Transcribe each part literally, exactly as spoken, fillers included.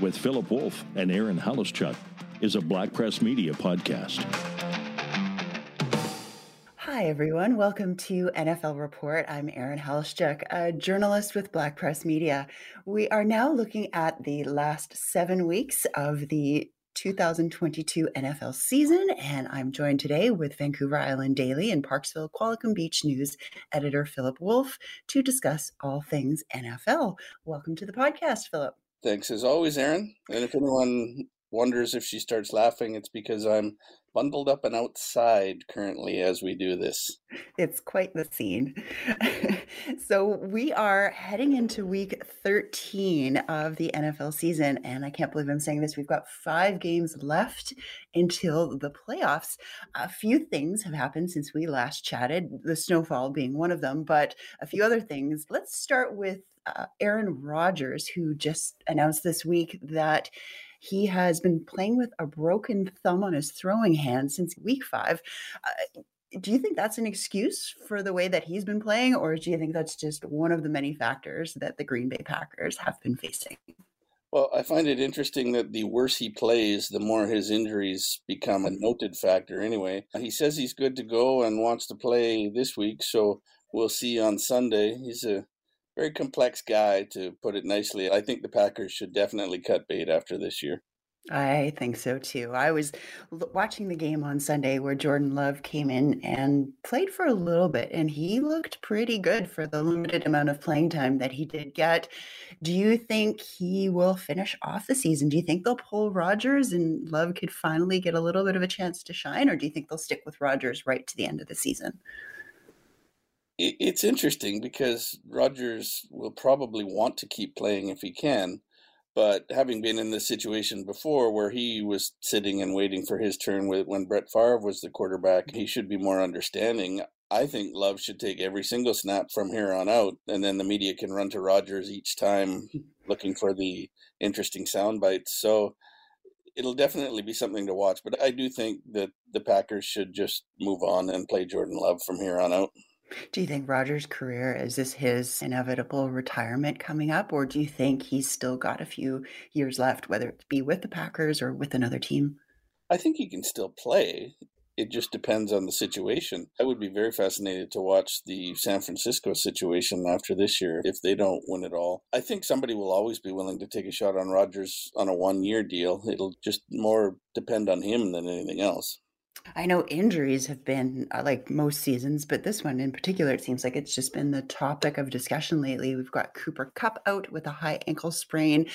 with Philip Wolf and Erin Haluschak is a Black Press Media podcast. Hi, everyone. Welcome to N F L Report. I'm Erin Haluschak, a journalist with Black Press Media. We are now looking at the last seven weeks of the two thousand twenty-two N F L season, and I'm joined today with Vancouver Island Daily and Parksville Qualicum Beach News editor Philip Wolf to discuss all things N F L. Welcome to the podcast, Philip. Thanks as always, Erin. And if anyone wonders if she starts laughing, it's because I'm bundled up and outside currently as we do this. It's quite the scene. So we are heading into week thirteen of the N F L season, and I can't believe I'm saying this. We've got five games left until the playoffs. A few things have happened since we last chatted, the snowfall being one of them, but a few other things. Let's start with uh, Aaron Rodgers, who just announced this week that he has been playing with a broken thumb on his throwing hand since week five. Uh, do you think that's an excuse for the way that he's been playing, or do you think that's just one of the many factors that the Green Bay Packers have been facing? Well, I find it interesting that the worse he plays, the more his injuries become a noted factor anyway. He says he's good to go and wants to play this week, so we'll see on Sunday. He's a very complex guy, to put it nicely. I think the Packers should definitely cut bait after this year. I think so too. I was l- watching the game on Sunday where Jordan Love came in and played for a little bit, and he looked pretty good for the limited amount of playing time that he did get. Do you think he will finish off the season? Do you think they'll pull Rodgers and Love could finally get a little bit of a chance to shine, or do you think they'll stick with Rodgers right to the end of the season? It's interesting because Rodgers will probably want to keep playing if he can, but having been in this situation before where he was sitting and waiting for his turn with when Brett Favre was the quarterback, he should be more understanding. I think Love should take every single snap from here on out, and then the media can run to Rodgers each time looking for the interesting sound bites. So it'll definitely be something to watch, but I do think that the Packers should just move on and play Jordan Love from here on out. Do you think Rodgers' career, is this his inevitable retirement coming up, or do you think he's still got a few years left, whether it be with the Packers or with another team? I think he can still play. It just depends on the situation. I would be very fascinated to watch the San Francisco situation after this year if they don't win it all. I think somebody will always be willing to take a shot on Rodgers on a one-year deal. It'll just more depend on him than anything else. I know injuries have been uh, like most seasons, but this one in particular, it seems like it's just been the topic of discussion lately. We've got Cooper Kupp out with a high ankle sprain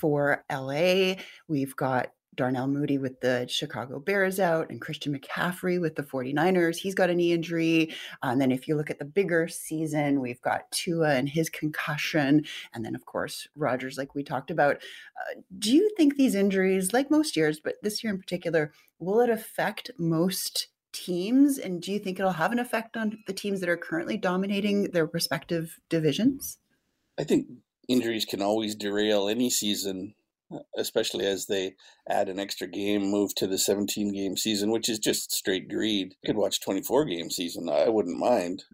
for L A. We've got Darnell Moody with the Chicago Bears out, and Christian McCaffrey with the forty-niners. He's got a knee injury. And then if you look at the bigger season, we've got Tua and his concussion. And then, of course, Rodgers, like we talked about. Uh, do you think these injuries, like most years, but this year in particular, will it affect most teams? And do you think it'll have an effect on the teams that are currently dominating their respective divisions? I think injuries can always derail any season, especially as they add an extra game, move to the seventeen-game season, which is just straight greed. You could watch twenty-four-game season. I wouldn't mind.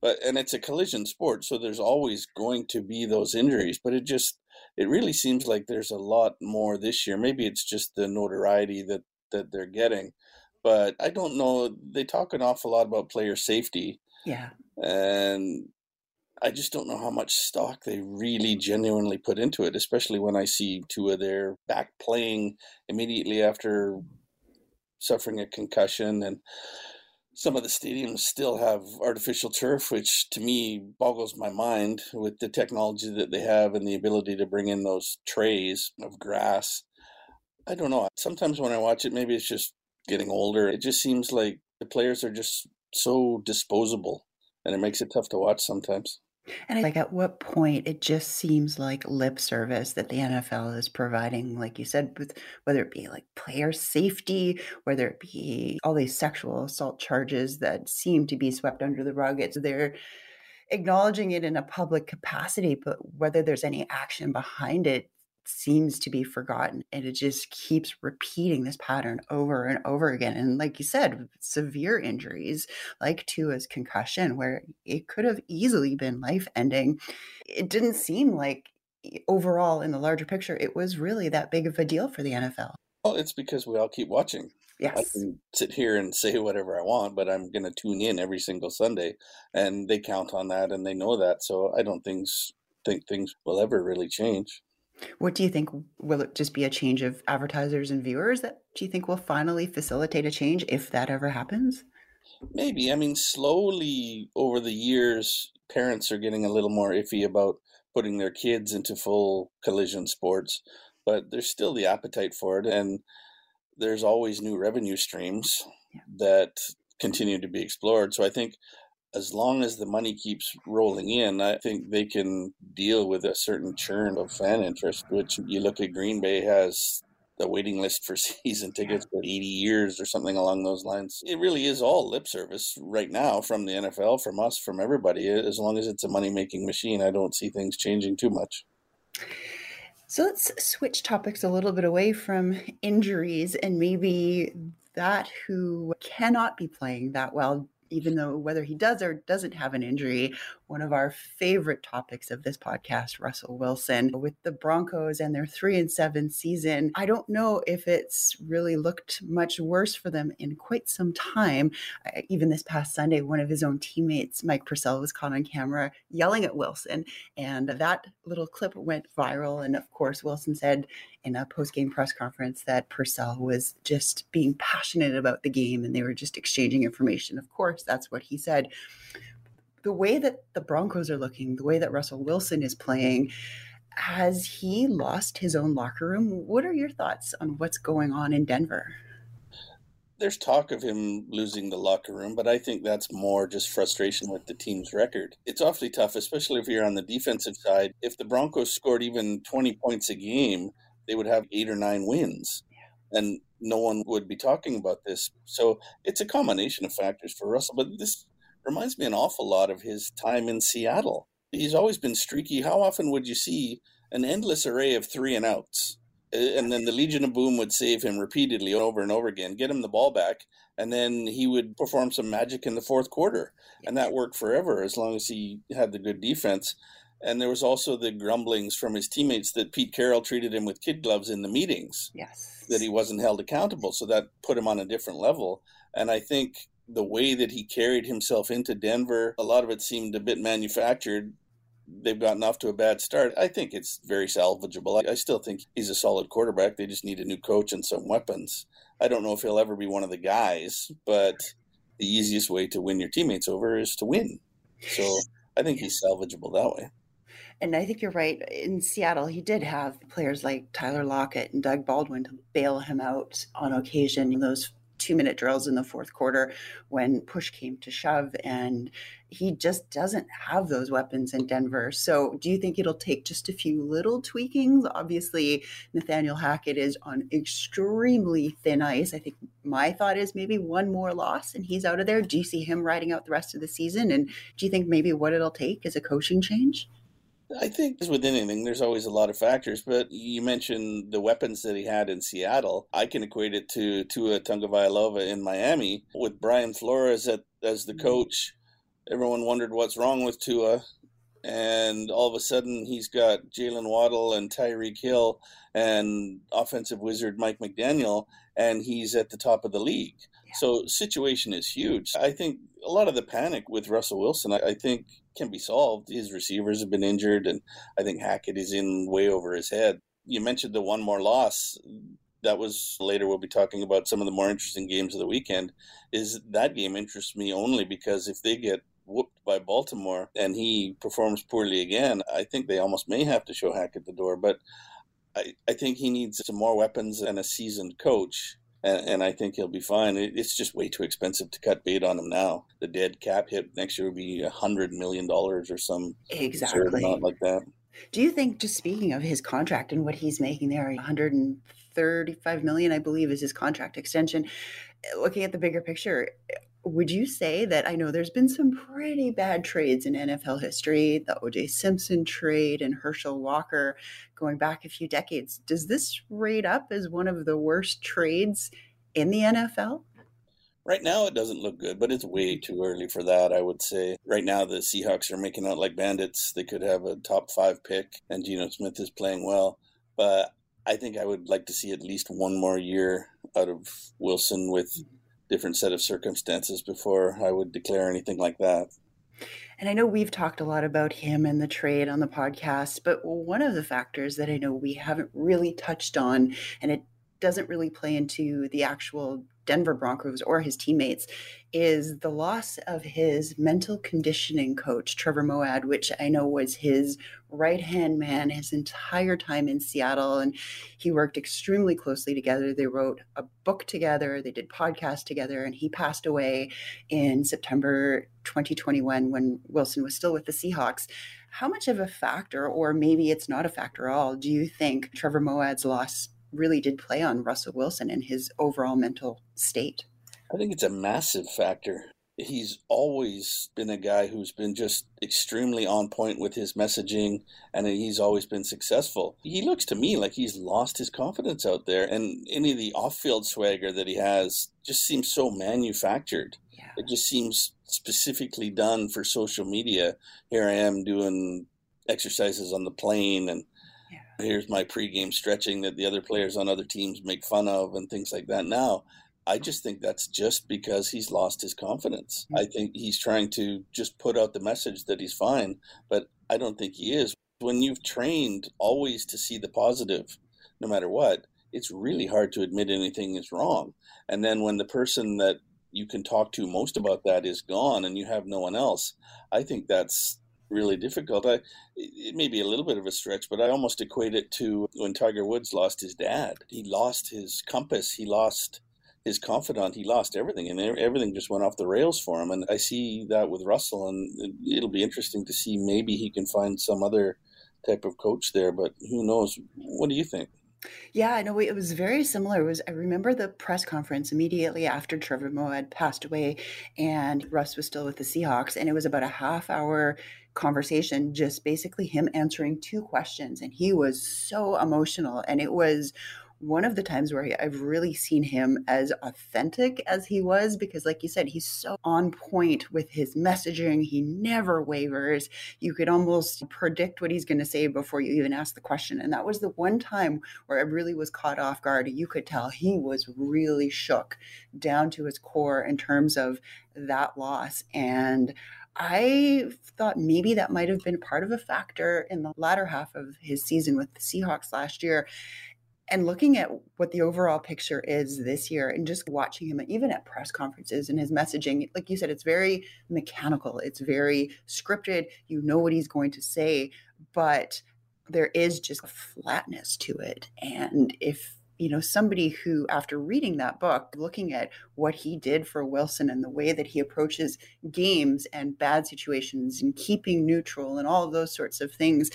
But and it's a collision sport, so there's always going to be those injuries. But it just, it really seems like there's a lot more this year. Maybe it's just the notoriety that, that they're getting. But I don't know. They talk an awful lot about player safety. Yeah. And I just don't know how much stock they really genuinely put into it, especially when I see Tua there back playing immediately after suffering a concussion. And some of the stadiums still have artificial turf, which to me boggles my mind with the technology that they have and the ability to bring in those trays of grass. I don't know. Sometimes when I watch it, maybe it's just getting older. It just seems like the players are just so disposable, and it makes it tough to watch sometimes. And like, at what point it just seems like lip service that the N F L is providing, like you said, with whether it be like player safety, whether it be all these sexual assault charges that seem to be swept under the rug. It's they're acknowledging it in a public capacity, but whether there's any action behind it seems to be forgotten. And it just keeps repeating this pattern over and over again. And like you said, severe injuries like Tua's concussion, where it could have easily been life-ending. It didn't seem like overall in the larger picture, it was really that big of a deal for the N F L. Well, it's because we all keep watching. Yes. I can sit here and say whatever I want, but I'm going to tune in every single Sunday. And they count on that and they know that. So I don't think, think things will ever really change. What do you think? Will it just be a change of advertisers and viewers that do you think will finally facilitate a change if that ever happens? Maybe. I mean, slowly over the years, parents are getting a little more iffy about putting their kids into full collision sports, but there's still the appetite for it. And there's always new revenue streams yeah. that continue to be explored. So I think as long as the money keeps rolling in, I think they can deal with a certain churn of fan interest, which you look at Green Bay has a waiting list for season tickets for eighty years or something along those lines. It really is all lip service right now from the N F L, from us, from everybody. As long as it's a money-making machine, I don't see things changing too much. So let's switch topics a little bit away from injuries and maybe that who cannot be playing that well, even though whether he does or doesn't have an injury, one of our favorite topics of this podcast, Russell Wilson, with the Broncos and their three and seven season. I don't know if it's really looked much worse for them in quite some time. Even this past Sunday, one of his own teammates, Mike Purcell, was caught on camera yelling at Wilson. And that little clip went viral. And of course, Wilson said in a post-game press conference that Purcell was just being passionate about the game and they were just exchanging information. Of course, that's what he said. The way that the Broncos are looking, the way that Russell Wilson is playing, has he lost his own locker room? What are your thoughts on what's going on in Denver? There's talk of him losing the locker room, but I think that's more just frustration with the team's record. It's awfully tough, especially if you're on the defensive side. If the Broncos scored even twenty points a game, they would have eight or nine wins. Yeah. And no one would be talking about this. So it's a combination of factors for Russell, but this reminds me an awful lot of his time in Seattle. He's always been streaky. How often would you see an endless array of three and outs? And then the Legion of Boom would save him repeatedly over and over again, get him the ball back, and then he would perform some magic in the fourth quarter. And that worked forever as long as he had the good defense. And there was also the grumblings from his teammates that Pete Carroll treated him with kid gloves in the meetings, yes, that he wasn't held accountable. So that put him on a different level. And I think the way that he carried himself into Denver, a lot of it seemed a bit manufactured. They've gotten off to a bad start. I think it's very salvageable. I still think he's a solid quarterback. They just need a new coach and some weapons. I don't know if he'll ever be one of the guys, but the easiest way to win your teammates over is to win. So I think he's salvageable that way. And I think you're right. In Seattle, he did have players like Tyler Lockett and Doug Baldwin to bail him out on occasion in those two-minute drills in the fourth quarter when push came to shove. And he just doesn't have those weapons in Denver. So do you think it'll take just a few little tweakings? Obviously, Nathaniel Hackett is on extremely thin ice. I think my thought is maybe one more loss and he's out of there. Do you see him riding out the rest of the season? And do you think maybe what it'll take is a coaching change? I think as with anything, there's always a lot of factors, but you mentioned the weapons that he had in Seattle. I can equate it to Tua Tagovailoa in Miami with Brian Flores at, as the coach. Everyone wondered what's wrong with Tua, and all of a sudden he's got Jalen Waddle and Tyreek Hill and offensive wizard Mike McDaniel, and he's at the top of the league. So situation is huge. I think a lot of the panic with Russell Wilson, I, I think, can be solved. His receivers have been injured, and I think Hackett is in way over his head. You mentioned the one more loss. That was later we'll be talking about some of the more interesting games of the weekend. Is that game interests me only because if they get whooped by Baltimore and he performs poorly again, I think they almost may have to show Hackett the door. But I, I think he needs some more weapons and a seasoned coach. and, and I think he'll be fine. It, it's just way too expensive to cut bait on him now. The dead cap hit next year would be a hundred million dollars or some exactly absurd amount like that. Do you think, just speaking of his contract and what he's making there, one hundred thirty-five million dollars, I believe, is his contract extension. Looking at the bigger picture, would you say that, I know there's been some pretty bad trades in N F L history, the O J Simpson trade and Herschel Walker going back a few decades. Does this rate up as one of the worst trades in the N F L? Right now, it doesn't look good, but it's way too early for that, I would say. Right now, the Seahawks are making out like bandits. They could have a top five pick, and Geno Smith is playing well. But I think I would like to see at least one more year out of Wilson with different set of circumstances before I would declare anything like that. And I know we've talked a lot about him and the trade on the podcast, but one of the factors that I know we haven't really touched on, and it doesn't really play into the actual Denver Broncos or his teammates, is the loss of his mental conditioning coach, Trevor Moad, which I know was his right-hand man his entire time in Seattle. And he worked extremely closely together. They wrote a book together. They did podcasts together. And he passed away in September twenty twenty-one when Wilson was still with the Seahawks. How much of a factor, or maybe it's not a factor at all, do you think Trevor Moad's loss really did play on Russell Wilson and his overall mental state? I think it's a massive factor. He's always been a guy who's been just extremely on point with his messaging, and he's always been successful. He looks to me like he's lost his confidence out there, and any of the off-field swagger that he has just seems so manufactured. Yeah. It just seems specifically done for social media. Here I am doing exercises on the plane, and here's my pregame stretching that the other players on other teams make fun of and things like that. Now, I just think that's just because he's lost his confidence. I think he's trying to just put out the message that he's fine, but I don't think he is. When you've trained always to see the positive, no matter what, it's really hard to admit anything is wrong. And then when the person that you can talk to most about that is gone and you have no one else, I think that's really difficult. I, it may be a little bit of a stretch, but I almost equate it to when Tiger Woods lost his dad. He lost his compass. He lost his confidant. He lost everything, and everything just went off the rails for him. And I see that with Russell, and it'll be interesting to see. Maybe he can find some other type of coach there, but who knows? What do you think? Yeah, I know it was very similar. It was I remember the press conference immediately after Trevor Moad passed away and Russ was still with the Seahawks, and it was about a half hour conversation, just basically him answering two questions, and he was so emotional. And it was one of the times where he, I've really seen him as authentic as he was, because like you said, he's so on point with his messaging. He never wavers. You could almost predict what he's going to say before you even ask the question. And that was the one time where I really was caught off guard. You could tell he was really shook down to his core in terms of that loss. And I thought maybe that might have been part of a factor in the latter half of his season with the Seahawks last year. And looking at what the overall picture is this year and just watching him even at press conferences and his messaging, like you said, it's very mechanical. It's very scripted. You know what he's going to say, but there is just a flatness to it. And if, you know, somebody who, after reading that book, looking at what he did for Wilson and the way that he approaches games and bad situations and keeping neutral and all of those sorts of things,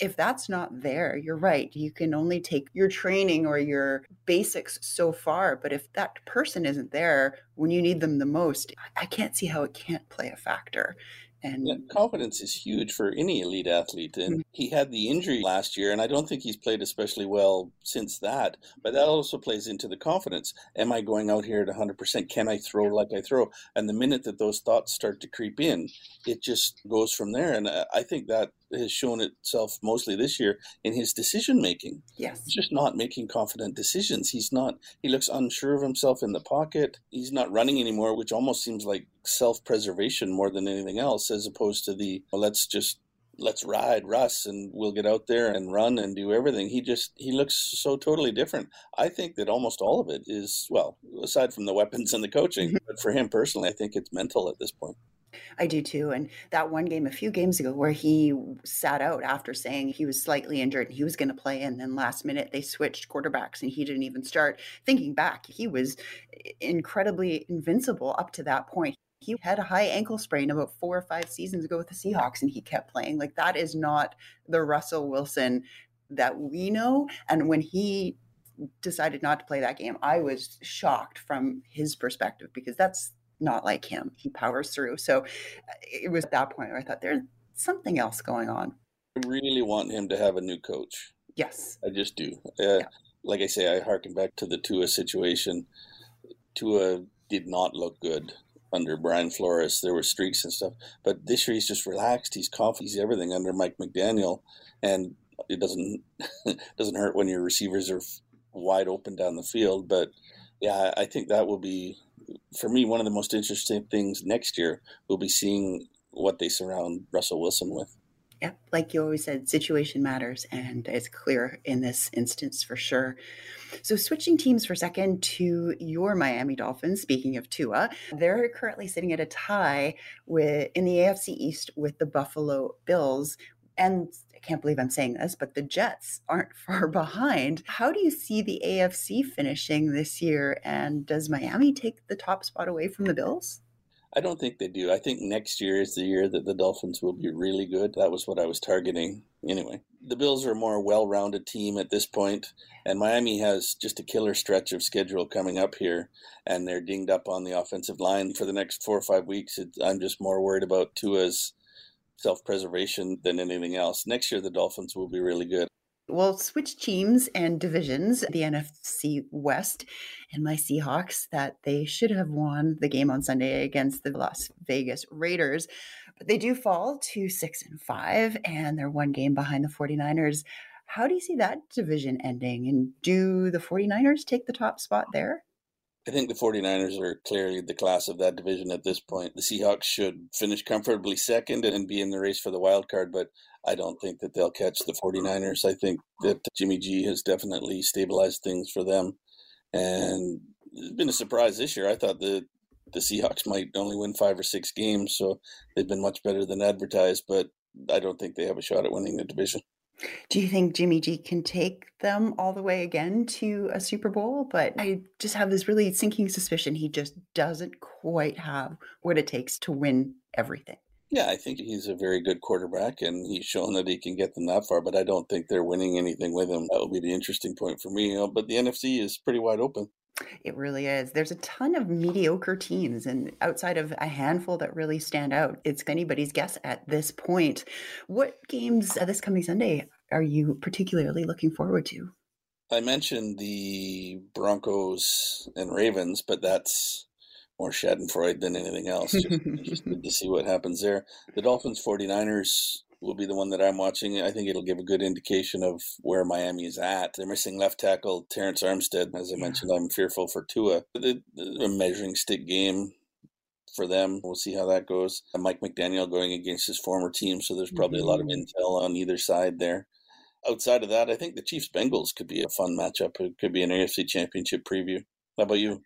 if that's not there, you're right. You can only take your training or your basics so far. But if that person isn't there when you need them the most, I can't see how it can't play a factor. And yeah, confidence is huge for any elite athlete. And mm-hmm. he had the injury last year, and I don't think he's played especially well since that. But that also plays into the confidence. Am I going out here at one hundred percent? Can I throw like I throw? And the minute that those thoughts start to creep in, it just goes from there. And I think that has shown itself mostly this year in his decision making. Yes. He's just not making confident decisions. He's not, he looks unsure of himself in the pocket. He's not running anymore, which almost seems like self-preservation more than anything else, as opposed to the well, let's just let's ride Russ and we'll get out there and run and do everything. He just he looks so totally different. I think that almost all of it is, well, aside from the weapons and the coaching, but for him personally, I think it's mental at this point. I do too. And that one game a few games ago where he sat out after saying he was slightly injured and he was going to play, and then last minute they switched quarterbacks and he didn't even start. Thinking back, he was incredibly invincible up to that point. He had a high ankle sprain about four or five seasons ago with the Seahawks and he kept playing. Like, that is not the Russell Wilson that we know. And when he decided not to play that game, I was shocked from his perspective, because that's not like him. He powers through. So it was at that point where I thought there's something else going on. I really want him to have a new coach. Yes. I just do. Uh, yeah. Like I say, I harken back to the Tua situation. Tua did not look good under Brian Flores. There were streaks and stuff. But this year he's just relaxed. He's confident. He's everything under Mike McDaniel. And it doesn't doesn't hurt when your receivers are wide open down the field. But yeah, I think that will be, for me, one of the most interesting things next year will be seeing what they surround Russell Wilson with. Yep. Like you always said, situation matters, and it's clear in this instance for sure. So switching teams for a second to your Miami Dolphins, speaking of Tua, they're currently sitting at a tie with in the A F C East with the Buffalo Bills. And I can't believe I'm saying this, but the Jets aren't far behind. How do you see the A F C finishing this year? And does Miami take the top spot away from the Bills? I don't think they do. I think next year is the year that the Dolphins will be really good. That was what I was targeting anyway. The Bills are a more well-rounded team at this point, and Miami has just a killer stretch of schedule coming up here, and they're dinged up on the offensive line for the next four or five weeks. It, I'm just more worried about Tua's self-preservation than anything else. Next year, the Dolphins will be really good. We'll switch teams and divisions, the N F C West and my Seahawks, that they should have won the game on Sunday against the Las Vegas Raiders. But they do fall to six and five, and they're one game behind the forty-niners. How do you see that division ending? And do the forty-niners take the top spot there? I think the forty-niners are clearly the class of that division at this point. The Seahawks should finish comfortably second and be in the race for the wild card, but I don't think that they'll catch the forty-niners. I think that Jimmy G has definitely stabilized things for them. And it's been a surprise this year. I thought the, the Seahawks might only win five or six games, so they've been much better than advertised, but I don't think they have a shot at winning the division. Do you think Jimmy G can take them all the way again to a Super Bowl? But I just have this really sinking suspicion he just doesn't quite have what it takes to win everything. Yeah, I think he's a very good quarterback, and he's shown that he can get them that far, but I don't think they're winning anything with him. That will be the interesting point for me. You know, but the N F C is pretty wide open. It really is. There's a ton of mediocre teams, and outside of a handful that really stand out, it's anybody's guess at this point. What games this coming Sunday are you particularly looking forward to? I mentioned the Broncos and Ravens, but that's more schadenfreude than anything else. Just interested to see what happens there. The Dolphins forty-niners will be the one that I'm watching. I think it'll give a good indication of where Miami is at. They're missing left tackle Terrence Armstead. As I mentioned, I'm fearful for Tua. The, the measuring stick game for them. We'll see how that goes. Mike McDaniel going against his former team, so there's probably mm-hmm. a lot of intel on either side there. Outside of that, I think the Chiefs-Bengals could be a fun matchup. It could be an A F C Championship preview. How about you?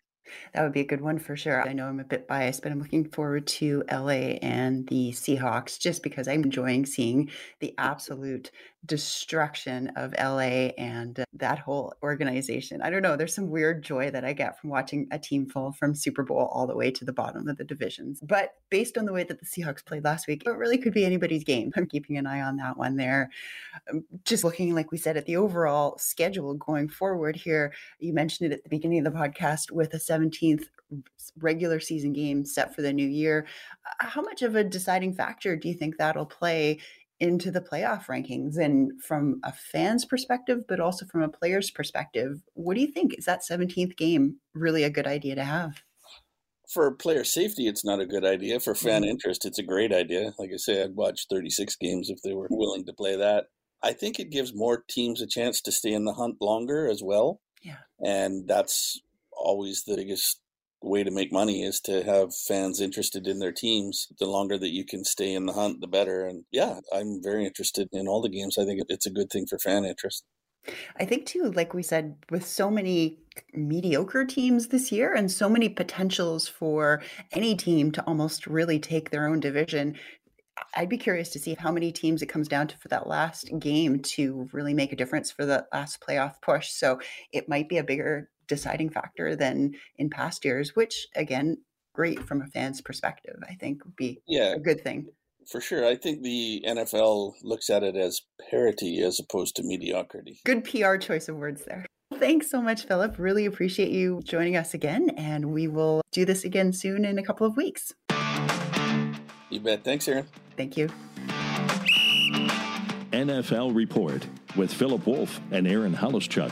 That would be a good one for sure. I know I'm a bit biased, but I'm looking forward to L A and the Seahawks just because I'm enjoying seeing the absolute destruction of L A and that whole organization. I don't know. There's some weird joy that I get from watching a team fall from Super Bowl all the way to the bottom of the divisions. But based on the way that the Seahawks played last week, it really could be anybody's game. I'm keeping an eye on that one there. Just looking, like we said, at the overall schedule going forward here. You mentioned it at the beginning of the podcast with a seventeenth regular season game set for the new year. How much of a deciding factor do you think that'll play into the playoff rankings? And from a fan's perspective, but also from a player's perspective, what do you think? Is that seventeenth game really a good idea to have? For player safety, it's not a good idea. For fan mm-hmm. interest, it's a great idea. Like I say, I'd watch thirty-six games if they were willing to play that. I think it gives more teams a chance to stay in the hunt longer as well. Yeah. And that's always the biggest way to make money is to have fans interested in their teams. The longer that you can stay in the hunt, the better. And yeah, I'm very interested in all the games. I think it's a good thing for fan interest. I think too, like we said, with so many mediocre teams this year and so many potentials for any team to almost really take their own division. I'd be curious to see how many teams it comes down to for that last game to really make a difference for the last playoff push. So it might be a bigger deciding factor than in past years, which again, great from a fan's perspective, I think would be yeah, a good thing. For sure. I think the N F L looks at it as parity as opposed to mediocrity. Good P R choice of words there. Thanks so much, Philip. Really appreciate you joining us again. And we will do this again soon in a couple of weeks. You bet. Thanks, Erin. Thank you. N F L Report with Philip Wolf and Erin Haluschak